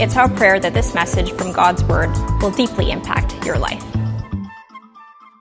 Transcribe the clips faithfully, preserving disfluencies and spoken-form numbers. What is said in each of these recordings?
It's our prayer that this message from God's Word will deeply impact your life.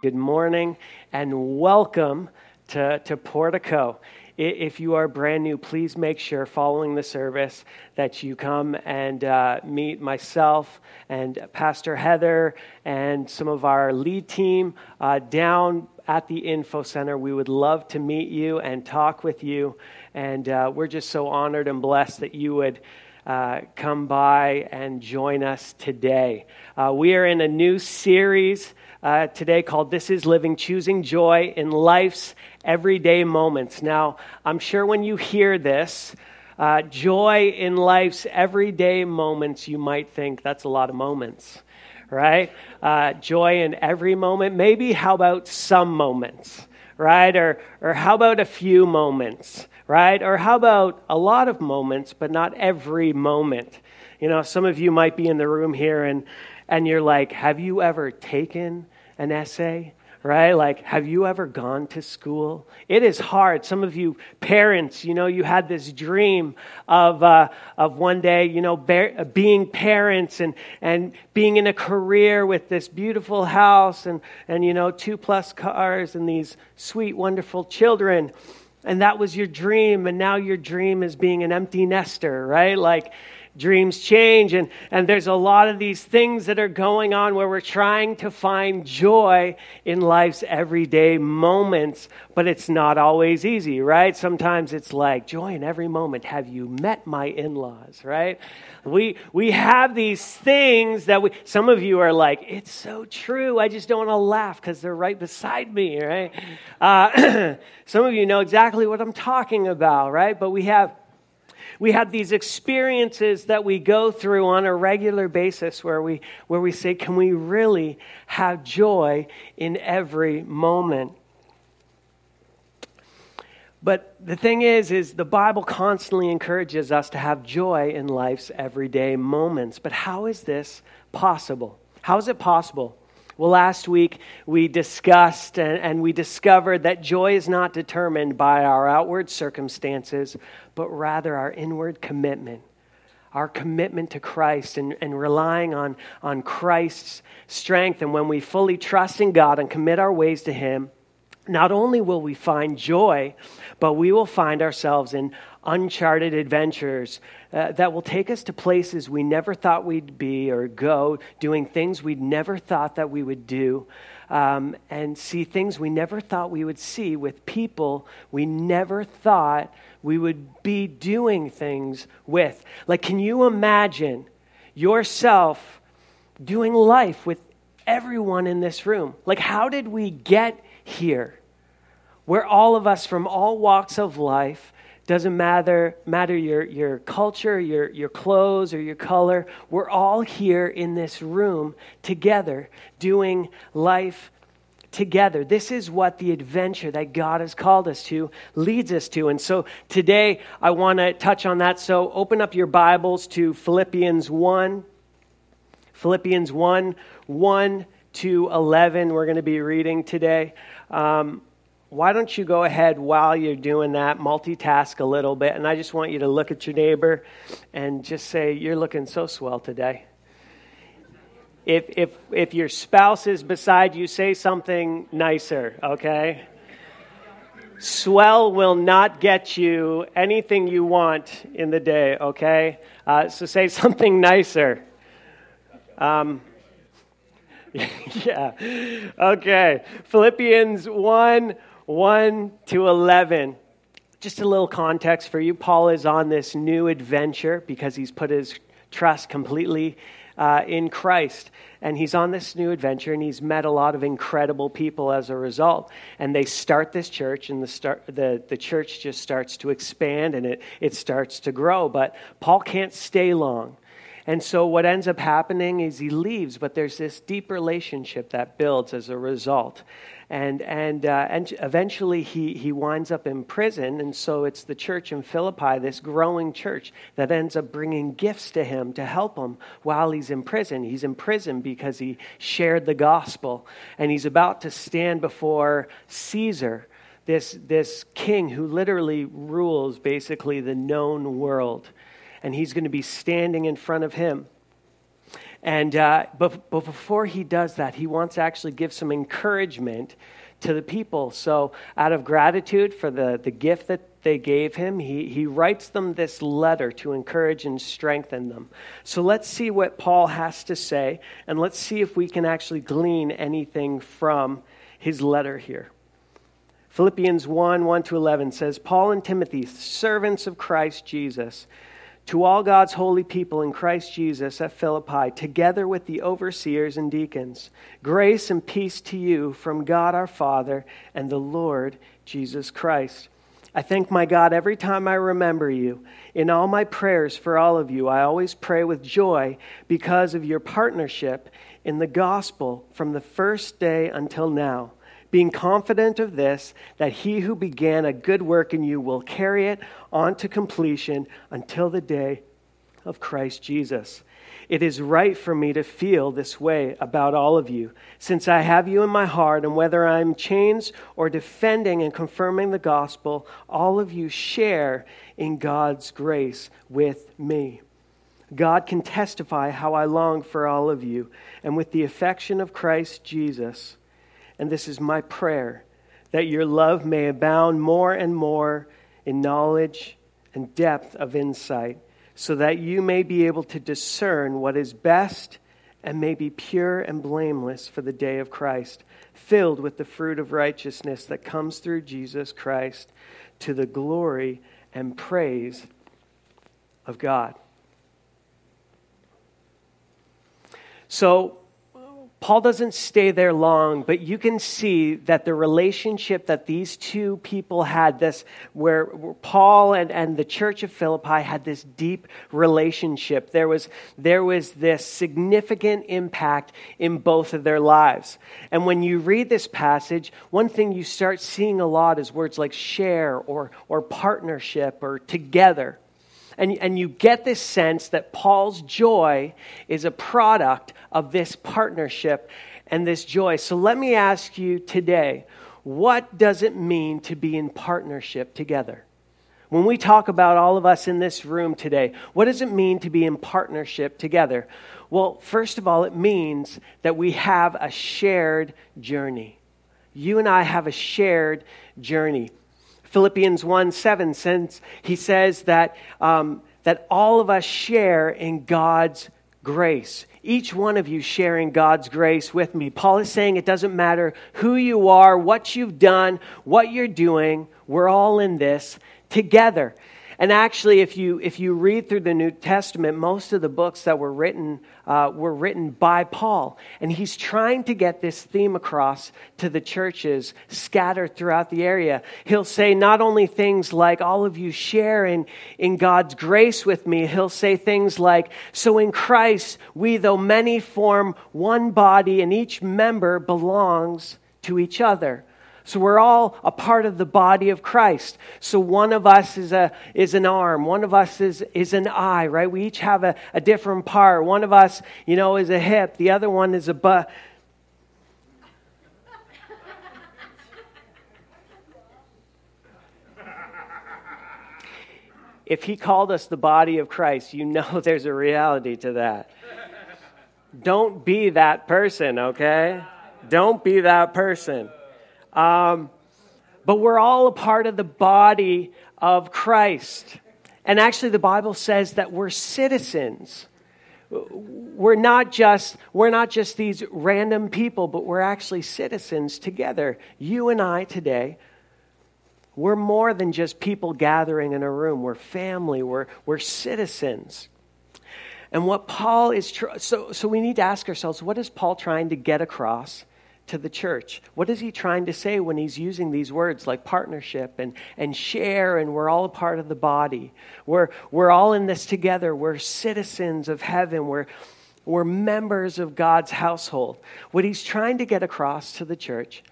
Good morning and welcome to, to Portico. If you are brand new, please make sure following the service that you come and uh, meet myself and Pastor Heather and some of our lead team uh, down at the Info Center. We would love to meet you and talk with you. And uh, we're just so honored and blessed that you would Uh, come by and join us today. Uh, we are in a new series uh, today called This is Living, Choosing Joy in Life's Everyday Moments. Now, I'm sure when you hear this, uh, joy in life's everyday moments, you might think that's a lot of moments, right? Uh, joy in every moment. Maybe how about some moments, right? Or, or how about a few moments? Right? Or how about a lot of moments, but not every moment? You know, some of you might be in the room here and, and you're like, have you ever taken an essay? Right? Like, have you ever gone to school? It is hard. Some of you parents, you know, you had this dream of uh, of one day, you know, bear, being parents and, and being in a career with this beautiful house and, and, you know, two plus cars and these sweet, wonderful children. And that was your dream, and now your dream is being an empty nester, right? Like, dreams change, and, and there's a lot of these things that are going on where we're trying to find joy in life's everyday moments, but it's not always easy, right? Sometimes it's like, joy in every moment. Have you met my in-laws, right? We we have these things that we, some of you are like, it's so true. I just don't want to laugh because they're right beside me, right? Uh, some of you know exactly what I'm talking about, right? But we have We have these experiences that we go through on a regular basis where we where we say, can we really have joy in every moment? But the thing is, is the Bible constantly encourages us to have joy in life's everyday moments. But how is this possible? How is it possible? Well, last week we discussed and, and we discovered that joy is not determined by our outward circumstances, but rather our inward commitment, our commitment to Christ and, and relying on, on Christ's strength. And when we fully trust in God and commit our ways to Him, not only will we find joy, but we will find ourselves in uncharted adventures uh, that will take us to places we never thought we'd be or go, doing things we'd never thought that we would do, um, and see things we never thought we would see with people we never thought we would be doing things with. Like, can you imagine yourself doing life with everyone in this room? Like, how did we get here, where all of us from all walks of life, doesn't matter matter your, your culture, your, your clothes, or your color, we're all here in this room together, doing life together. This is what the adventure that God has called us to leads us to. And so today, I want to touch on that. So open up your Bibles to Philippians one. Philippians one, one to eleven, we're going to be reading today. Um, why don't you go ahead while you're doing that, multitask a little bit, and I just want you to look at your neighbor and just say, you're looking so swell today. If if if your spouse is beside you, say something nicer, okay? Swell will not get you anything you want in the day, okay? Uh, so say something nicer. Um yeah. Okay. Philippians one, one to eleven. Just a little context for you. Paul is on this new adventure because he's put his trust completely uh, in Christ. And he's on this new adventure and he's met a lot of incredible people as a result. And they start this church and the start, the, the church just starts to expand and it, it starts to grow. But Paul can't stay long. And so what ends up happening is he leaves, but there's this deep relationship that builds as a result. And and uh, and eventually he, he winds up in prison, and so it's the church in Philippi, this growing church, that ends up bringing gifts to him to help him while he's in prison. He's in prison because he shared the gospel, and he's about to stand before Caesar, this this king who literally rules basically the known world, and he's going to be standing in front of him. And uh, but, but before he does that, he wants to actually give some encouragement to the people. So out of gratitude for the, the gift that they gave him, he, he writes them this letter to encourage and strengthen them. So let's see what Paul has to say, and let's see if we can actually glean anything from his letter here. Philippians one, one to eleven says, Paul and Timothy, servants of Christ Jesus, to all God's holy people in Christ Jesus at Philippi, together with the overseers and deacons, grace and peace to you from God our Father and the Lord Jesus Christ. I thank my God every time I remember you. In all my prayers for all of you, I always pray with joy because of your partnership in the gospel from the first day until now. Being confident of this, that he who began a good work in you will carry it on to completion until the day of Christ Jesus. It is right for me to feel this way about all of you, since I have you in my heart, and whether I am in chains or defending and confirming the gospel, all of you share in God's grace with me. God can testify how I long for all of you, and with the affection of Christ Jesus. And this is my prayer, that your love may abound more and more in knowledge and depth of insight, so that you may be able to discern what is best and may be pure and blameless for the day of Christ, filled with the fruit of righteousness that comes through Jesus Christ, to the glory and praise of God. So, Paul doesn't stay there long, but you can see that the relationship that these two people had, this where Paul and, and the church of Philippi had this deep relationship. There was, there was this significant impact in both of their lives. And when you read this passage, one thing you start seeing a lot is words like share or, or partnership or together. And, and you get this sense that Paul's joy is a product of this partnership and this joy. So let me ask you today, what does it mean to be in partnership together? When we talk about all of us in this room today, what does it mean to be in partnership together? Well, first of all, it means that we have a shared journey. You and I have a shared journey. Philippians one, seven, since he says that, um, that all of us share in God's grace. Each one of you sharing God's grace with me. Paul is saying it doesn't matter who you are, what you've done, what you're doing. We're all in this together. And actually, if you if you read through the New Testament, most of the books that were written uh, were written by Paul. And he's trying to get this theme across to the churches scattered throughout the area. He'll say not only things like, all of you share in, in God's grace with me. He'll say things like, so in Christ, we, though many, form one body, and each member belongs to each other. So we're all a part of the body of Christ. So one of us is a is an arm. One of us is is an eye, right? We each have a, a different part. One of us, you know, is a hip. The other one is a butt. If he called us the body of Christ, you know there's a reality to that. Don't be that person, okay? Don't be that person. Um, but we're all a part of the body of Christ. And actually the Bible says that we're citizens. We're not just, we're not just these random people, but we're actually citizens together. You and I today, we're more than just people gathering in a room. We're family. We're, we're citizens. And what Paul is, tr- so, so we need to ask ourselves, what is Paul trying to get across to the church? What is he trying to say when he's using these words like partnership and, and share and we're all a part of the body? We're, we're all in this together. We're citizens of heaven. We're, we're members of God's household. What he's trying to get across to the church,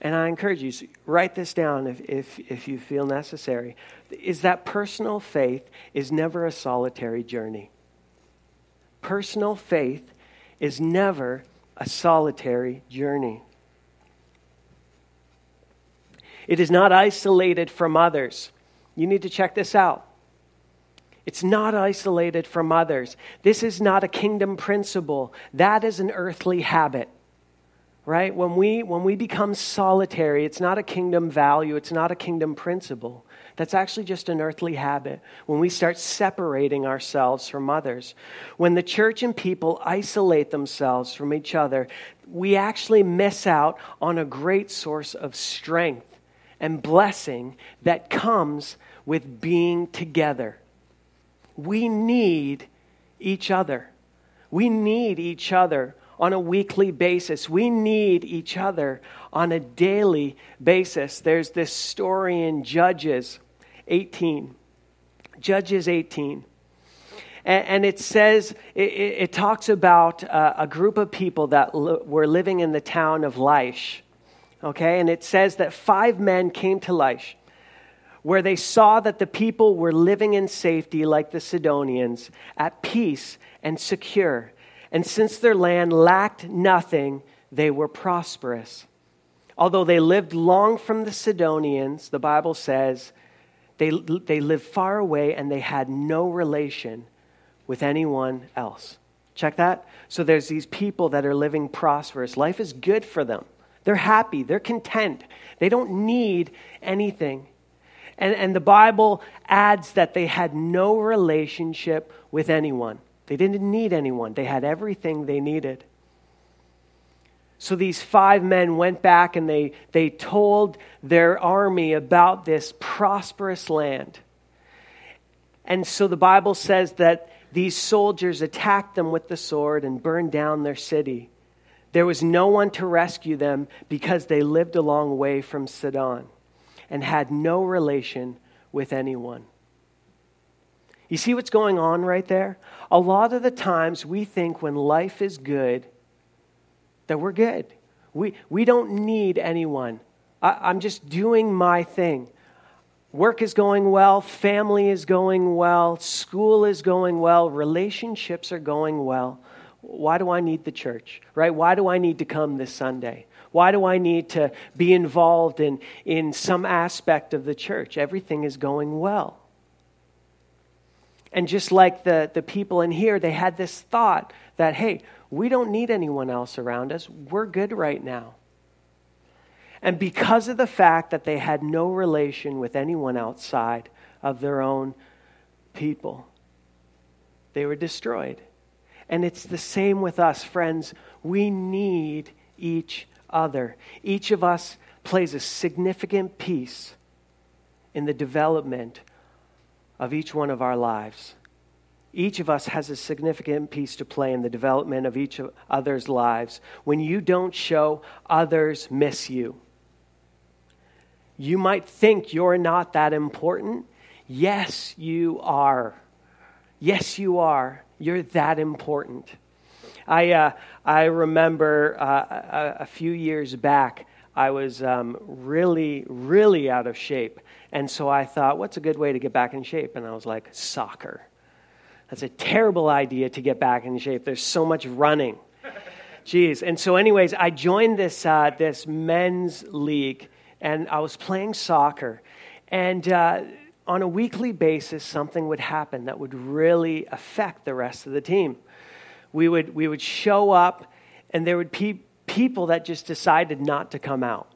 and I encourage you, so write this down if, if, if you feel necessary, is that personal faith is never a solitary journey. Personal faith is never a solitary journey. It is not isolated from others. You need to check this out. It's not isolated from others. This is not a kingdom principle. That is an earthly habit. Right? When we when we become solitary, it's not a kingdom value. It's not a kingdom principle. That's actually just an earthly habit. When we start separating ourselves from others, when the church and people isolate themselves from each other, we actually miss out on a great source of strength and blessing that comes with being together. We need each other. We need each other on a weekly basis. We need each other on a daily basis. There's this story in Judges eighteen. Judges eighteen. And, and it says, it, it talks about uh, a group of people that lo- were living in the town of Laish. Okay, and it says that five men came to Laish, where they saw that the people were living in safety like the Sidonians, at peace and secure. And since their land lacked nothing, they were prosperous. Although they lived long from the Sidonians, the Bible says, they, they lived far away and they had no relation with anyone else. Check that. So there's these people that are living prosperous. Life is good for them. They're happy. They're content. They don't need anything. And, and the Bible adds that they had no relationship with anyone. They didn't need anyone. They had everything they needed. So these five men went back and they, they told their army about this prosperous land. And so the Bible says that these soldiers attacked them with the sword and burned down their city. There was no one to rescue them because they lived a long way from Sidon and had no relation with anyone. You see what's going on right there? A lot of the times we think when life is good, that we're good. We we don't need anyone. I, I'm just doing my thing. Work is going well. Family is going well. School is going well. Relationships are going well. Why do I need the church, right? Why do I need to come this Sunday? Why do I need to be involved in, in some aspect of the church? Everything is going well. And just like the, the people in here, they had this thought that, hey, we don't need anyone else around us. We're good right now. And because of the fact that they had no relation with anyone outside of their own people, they were destroyed. And it's the same with us, friends. We need each other. Each of us plays a significant piece in the development of each one of our lives. Each of us has a significant piece to play in the development of each other's lives. When you don't show, others miss you. You might think you're not that important. Yes, you are. Yes, you are. You're that important. I uh, I remember uh, a, a few years back, I was um, really, really out of shape. And so I thought, what's a good way to get back in shape? And I was like, soccer. That's a terrible idea to get back in shape. There's so much running. Jeez. And so anyways, I joined this uh, this men's league, and I was playing soccer. And uh, on a weekly basis, something would happen that would really affect the rest of the team. We would, we would show up, and there would be people that just decided not to come out.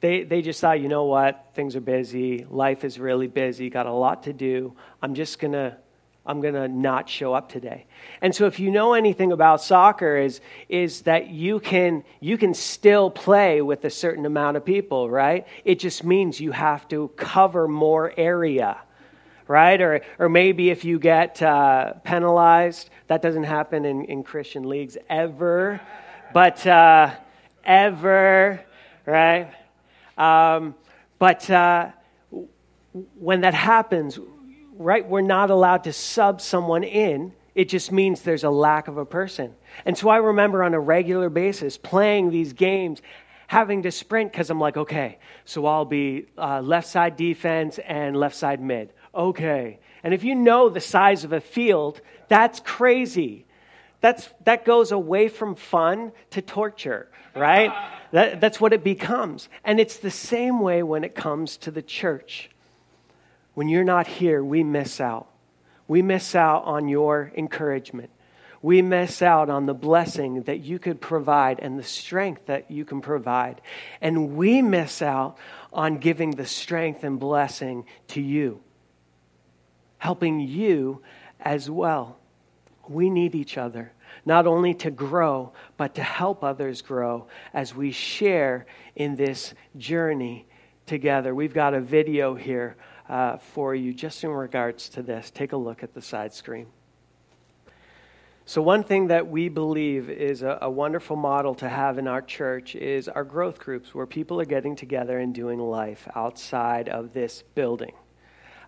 They they just thought, you know what, things are busy, life is really busy, got a lot to do. I'm just gonna I'm gonna not show up today. And so if you know anything about soccer is is that you can you can still play with a certain amount of people, right? It just means you have to cover more area, right? Or or maybe if you get uh, penalized, that doesn't happen in, in Christian leagues ever. But uh ever, right? Um, but uh, when that happens, right, we're not allowed to sub someone in. It just means there's a lack of a person. And so I remember on a regular basis playing these games, having to sprint because I'm like, okay, so I'll be uh, left side defense and left side mid. Okay. And if you know the size of a field, that's crazy. That's that goes away from fun to torture, right? that, that's what it becomes. And it's the same way when it comes to the church. When you're not here, we miss out. We miss out on your encouragement. We miss out on the blessing that you could provide and the strength that you can provide. And we miss out on giving the strength and blessing to you, helping you as well. We need each other, not only to grow, but to help others grow as we share in this journey together. We've got a video here uh, for you just in regards to this. Take a look at the side screen. So one thing that we believe is a, a wonderful model to have in our church is our growth groups, where people are getting together and doing life outside of this building.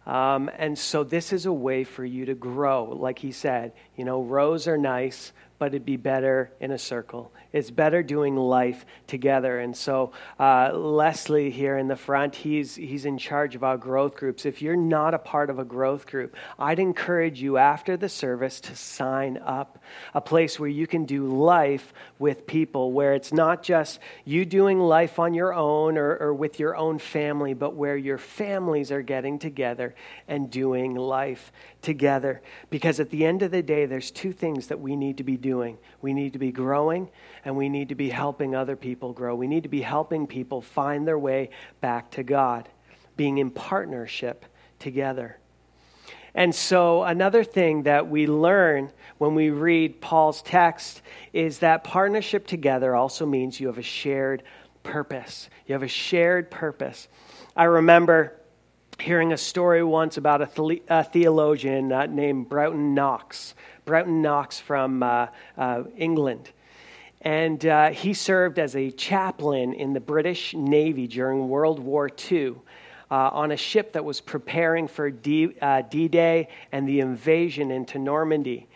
Um, and so this is a way for you to grow. Like he said, you know, rows are nice, but it'd be better in a circle. It's better doing life together. And so uh, Leslie here in the front, he's he's in charge of our growth groups. If you're not a part of a growth group, I'd encourage you after the service to sign up, a place where you can do life with people, where it's not just you doing life on your own or, or with your own family, but where your families are getting together and doing life together. Because at the end of the day, there's two things that we need to be doing. We need to be growing, and we need to be helping other people grow. We need to be helping people find their way back to God, being in partnership together. And so another thing that we learn when we read Paul's text is that partnership together also means you have a shared purpose. You have a shared purpose. I remember hearing a story once about a, the- a theologian uh, named Broughton Knox, Broughton Knox from uh, uh, England. And uh, he served as a chaplain in the British Navy during World War Two uh, on a ship that was preparing for D- uh, D-Day and the invasion into Normandy.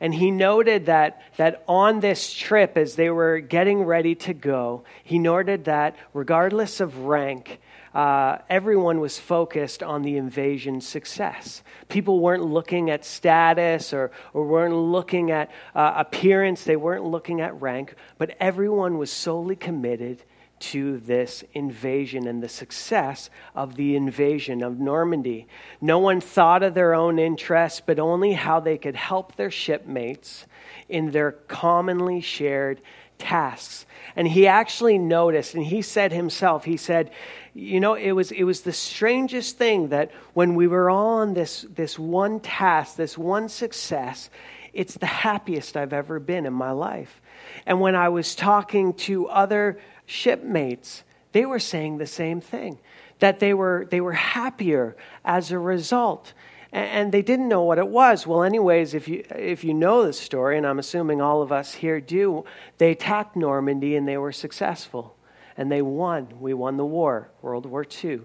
And he noted that that on this trip, as they were getting ready to go, he noted that regardless of rank, Uh, everyone was focused on the invasion success. People weren't looking at status or, or weren't looking at uh, appearance. They weren't looking at rank, but everyone was solely committed to this invasion and the success of the invasion of Normandy. No one thought of their own interests, but only how they could help their shipmates in their commonly shared tasks. And he actually noticed, and he said himself, he said, you know, it was it was the strangest thing that when we were on this this one task, this one success, it's the happiest I've ever been in my life. And when I was talking to other shipmates, they were saying the same thing, that they were they were happier as a result. And they didn't know what it was. Well, anyways, if you if you know this story, and I'm assuming all of us here do, they attacked Normandy and they were successful. And they won. We won the war, World War Two,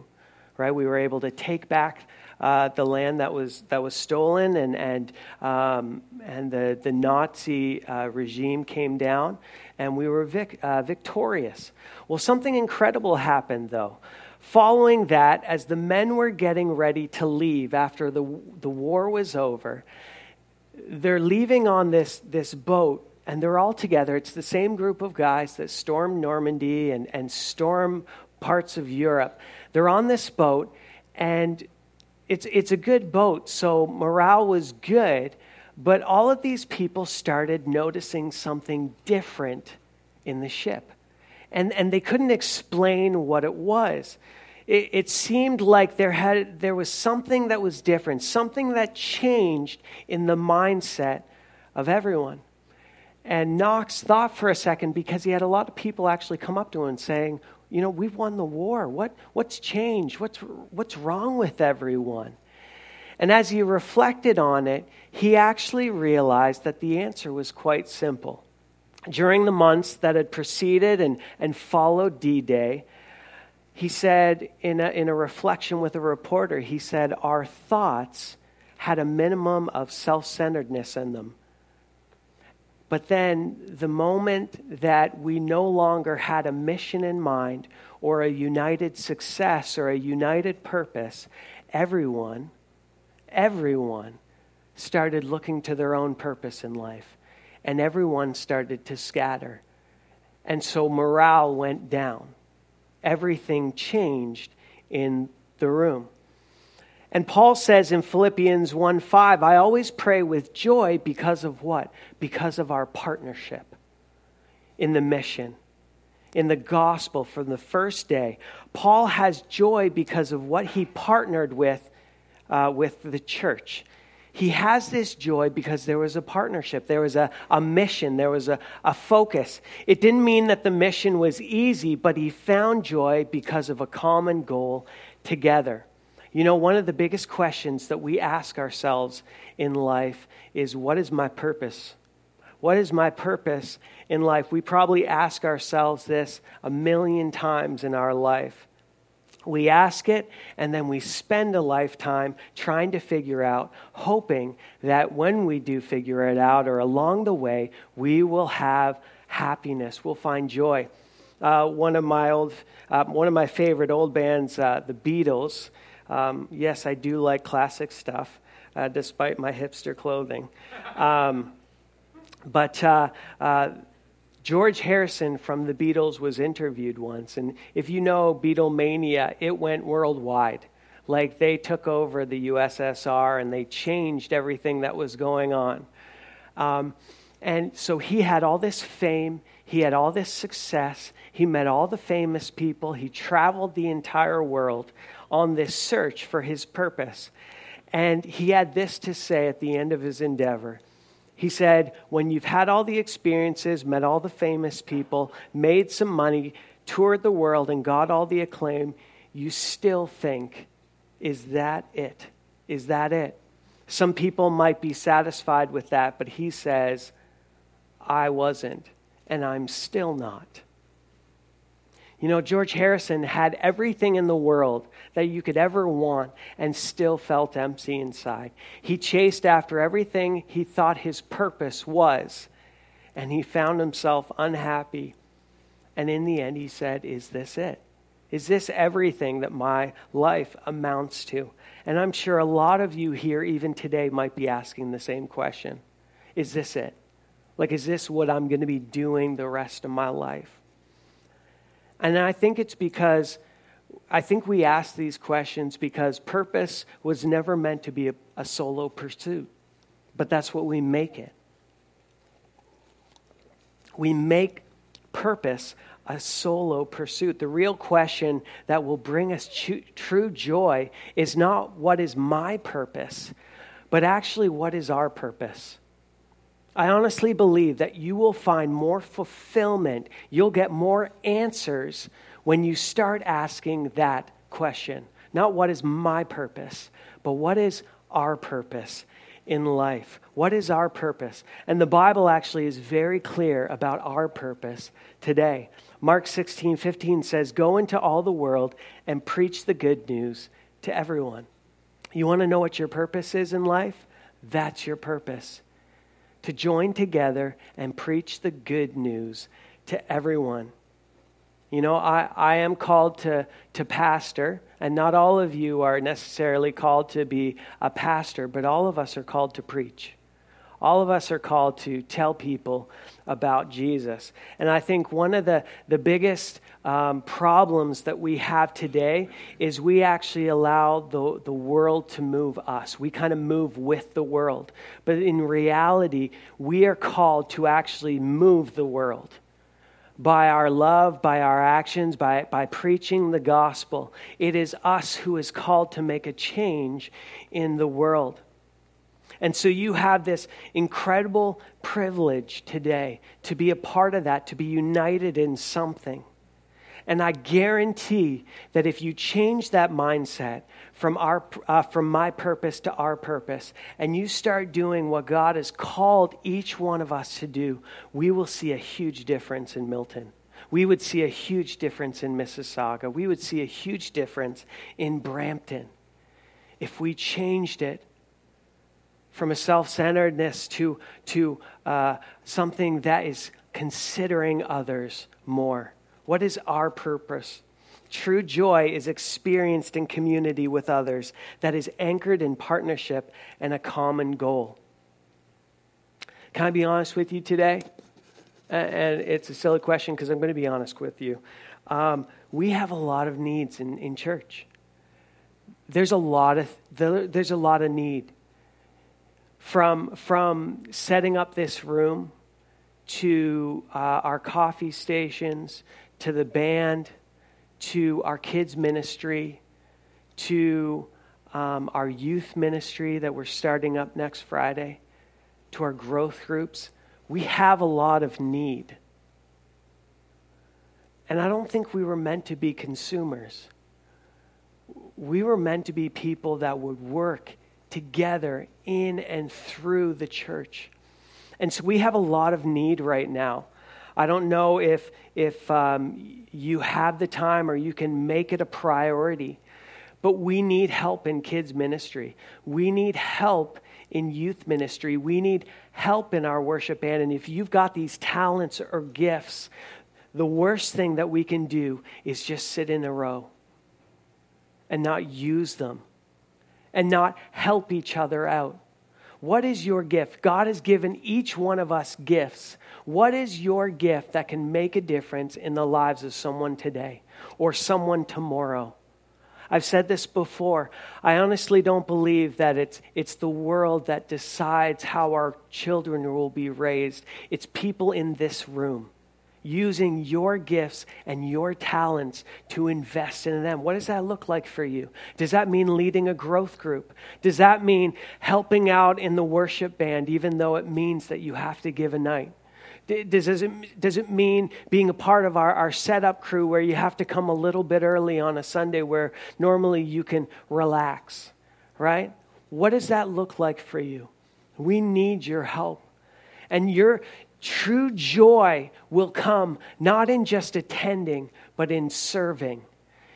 right? We were able to take back uh, the land that was that was stolen, and and um, and the the Nazi uh, regime came down, and we were vic- uh, victorious. Well, something incredible happened, though. Following that, as the men were getting ready to leave after the the war was over, they're leaving on this, this boat, and they're all together. It's the same group of guys that stormed Normandy and, and stormed parts of Europe. They're on this boat, and it's it's a good boat, so morale was good, but all of these people started noticing something different in the ship. And and they couldn't explain what it was. It, it seemed like there had there was something that was different, something that changed in the mindset of everyone. And Knox thought for a second, because he had a lot of people actually come up to him saying, you know, we've won the war. What what's changed? What's what's wrong with everyone? And as he reflected on it, he actually realized that the answer was quite simple. during the months that had preceded and, and followed D-Day, he said in a, in a reflection with a reporter, he said, our thoughts had a minimum of self-centeredness in them. But then the moment that we no longer had a mission in mind or a united success or a united purpose, everyone, everyone started looking to their own purpose in life. And everyone started to scatter. And so morale went down. Everything changed in the room. And Paul says in Philippians one five, I always pray with joy because of what? Because of our partnership in the mission, in the gospel from the first day. Paul has joy because of what he partnered with, uh, with the church. He has this joy because there was a partnership. There was a, a mission. There was a, a focus. It didn't mean that the mission was easy, but he found joy because of a common goal together. You know, one of the biggest questions that we ask ourselves in life is, what is my purpose? What is my purpose in life? We probably ask ourselves this a million times in our life. We ask it, and then we spend a lifetime trying to figure out, hoping that when we do figure it out or along the way, we will have happiness. We'll find joy. Uh, one of my old, uh, one of my favorite old bands, uh, the Beatles. Um, yes, I do like classic stuff, uh, despite my hipster clothing. Um, but uh, uh, George Harrison from the Beatles was interviewed once, and if you know Beatlemania, it went worldwide. Like, they took over the U S S R and they changed everything that was going on. Um, and so he had all this fame, he had all this success, he met all the famous people, he traveled the entire world on this search for his purpose. And he had this to say at the end of his endeavor. He said, when you've had all the experiences, met all the famous people, made some money, toured the world, and got all the acclaim, you still think, is that it? Is that it? Some people might be satisfied with that, but he says, I wasn't, and I'm still not. You know, George Harrison had everything in the world that you could ever want and still felt empty inside. He chased after everything he thought his purpose was, and he found himself unhappy. And in the end, he said, is this it? Is this everything that my life amounts to? And I'm sure a lot of you here, even today, might be asking the same question. Is this it? Like, is this what I'm going to be doing the rest of my life? And I think it's because, I think we ask these questions because purpose was never meant to be a, a solo pursuit. But that's what we make it. We make purpose a solo pursuit. The real question that will bring us true, true joy is not what is my purpose, but actually what is our purpose. I honestly believe that you will find more fulfillment, you'll get more answers when you start asking that question. Not what is my purpose, but what is our purpose in life? What is our purpose? And the Bible actually is very clear about our purpose today. Mark sixteen fifteen says, go into all the world and preach the good news to everyone. You want to know what your purpose is in life? That's your purpose. To join together and preach the good news to everyone. You know, I, I am called to, to pastor, and not all of you are necessarily called to be a pastor, but all of us are called to preach. All of us are called to tell people about Jesus. And I think one of the, the biggest um, problems that we have today is we actually allow the, the world to move us. We kind of move with the world. But in reality, we are called to actually move the world by our love, by our actions, by, by preaching the gospel. It is us who is called to make a change in the world. And so you have this incredible privilege today to be a part of that, to be united in something. And I guarantee that if you change that mindset from our uh, from my purpose to our purpose, and you start doing what God has called each one of us to do, we will see a huge difference in Milton. We would see a huge difference in Mississauga. We would see a huge difference in Brampton if we changed it from a self-centeredness to to uh, something that is considering others more. What is our purpose? True joy is experienced in community with others that is anchored in partnership and a common goal. Can I be honest with you today? And it's a silly question because I'm going to be honest with you. Um, we have a lot of needs in, in church. There's a lot of there, there's a lot of need. From from setting up this room to uh, our coffee stations, to the band, to our kids ministry, to um, our youth ministry that we're starting up next Friday, to our growth groups. We have a lot of need. And I don't think we were meant to be consumers. We were meant to be people that would work together in and through the church. And so we have a lot of need right now. I don't know if if um, you have the time or you can make it a priority, but we need help in kids ministry. We need help in youth ministry. We need help in our worship band. And if you've got these talents or gifts, the worst thing that we can do is just sit in a row and not use them and not help each other out. What is your gift? God has given each one of us gifts. What is your gift that can make a difference in the lives of someone today or someone tomorrow? I've said this before. I honestly don't believe that it's it's the world that decides how our children will be raised. It's people in this room using your gifts and your talents to invest in them. What does that look like for you? Does that mean leading a growth group? Does that mean helping out in the worship band, even though it means that you have to give a night? Does it, does it mean being a part of our, our setup crew where you have to come a little bit early on a Sunday where normally you can relax, right? What does that look like for you? We need your help. And your true joy will come not in just attending, but in serving.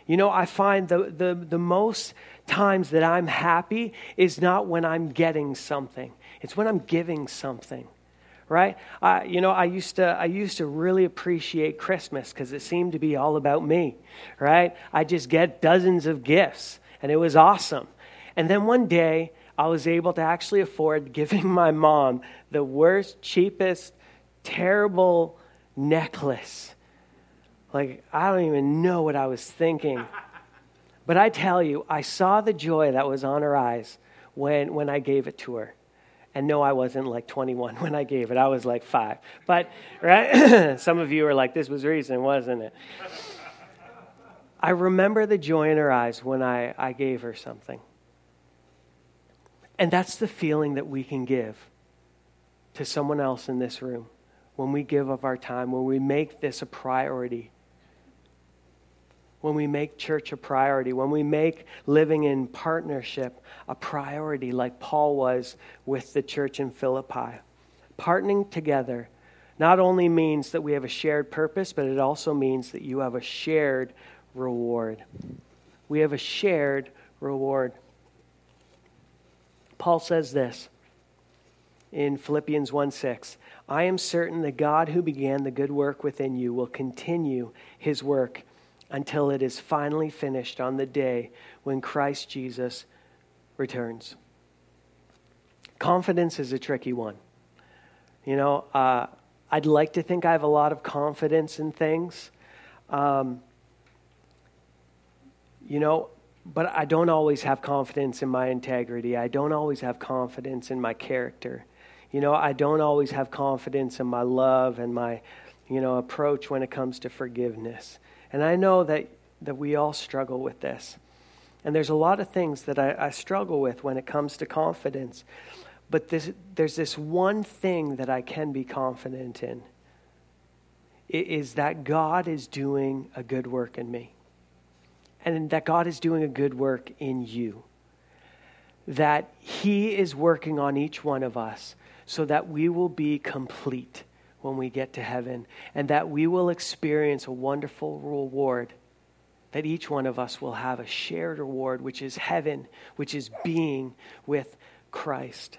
You know, I find the, the, the most times that I'm happy is not when I'm getting something. It's when I'm giving something. Right? I, you know, I used to I used to really appreciate Christmas because it seemed to be all about me, right? I just get dozens of gifts, and it was awesome. And then one day, I was able to actually afford giving my mom the worst, cheapest, terrible necklace. Like, I don't even know what I was thinking. But I tell you, I saw the joy that was on her eyes when when I gave it to her. And no, I wasn't like twenty-one when I gave it. I was like five. But, right? Some of you are like, this was reason, wasn't it? I remember the joy in her eyes when I, I gave her something. And that's the feeling that we can give to someone else in this room when we give of our time, when we make this a priority, when we make church a priority, when we make living in partnership a priority like Paul was with the church in Philippi. Partnering together not only means that we have a shared purpose, but it also means that you have a shared reward. We have a shared reward. Paul says this in Philippians one six, I am certain that God who began the good work within you will continue his work until it is finally finished on the day when Christ Jesus returns. Confidence is a tricky one. You know, uh, I'd like to think I have a lot of confidence in things, um, you know, but I don't always have confidence in my integrity. I don't always have confidence in my character. You know, I don't always have confidence in my love and my, you know, approach when it comes to forgiveness. And I know that, that we all struggle with this. And there's a lot of things that I, I struggle with when it comes to confidence. But this, there's this one thing that I can be confident in. is that God is doing a good work in me, and that God is doing a good work in you, that he is working on each one of us so that we will be complete when we get to heaven, and that we will experience a wonderful reward, that each one of us will have a shared reward, which is heaven, which is being with Christ.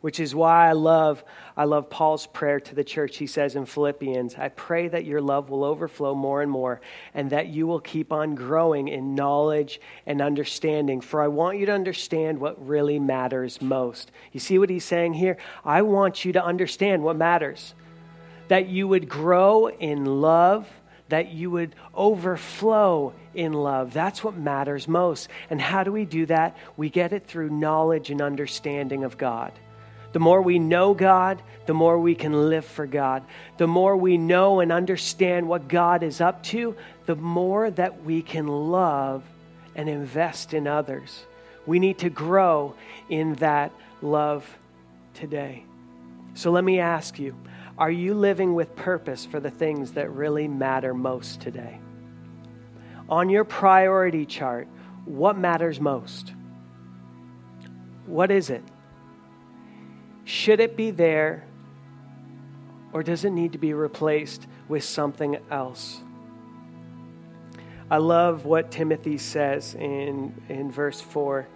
Which is why I love I love Paul's prayer to the church. He says in Philippians, I pray that your love will overflow more and more, and that you will keep on growing in knowledge and understanding. For I want you to understand what really matters most. You see what he's saying here? I want you to understand what matters. That you would grow in love, that you would overflow in love. That's what matters most. And how do we do that? We get it through knowledge and understanding of God. The more we know God, the more we can live for God. The more we know and understand what God is up to, the more that we can love and invest in others. We need to grow in that love today. So let me ask you, are you living with purpose for the things that really matter most today? On your priority chart, what matters most? What is it? Should it be there, or does it need to be replaced with something else? I love what Timothy says in, in verse four,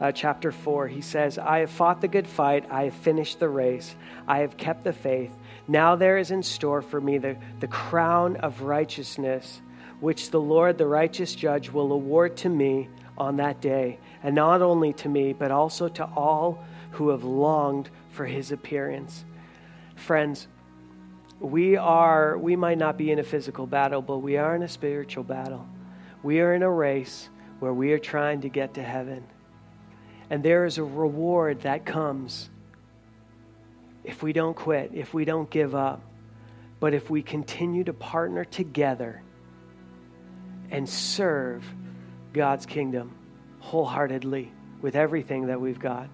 uh, chapter four. He says, I have fought the good fight. I have finished the race. I have kept the faith. Now there is in store for me the, the crown of righteousness, which the Lord, the righteous judge, will award to me on that day. And not only to me, but also to all who have longed for his appearance. Friends, we are, we might not be in a physical battle, but we are in a spiritual battle. We are in a race where we are trying to get to heaven. And there is a reward that comes if we don't quit, if we don't give up, but if we continue to partner together and serve God's kingdom wholeheartedly with everything that we've got.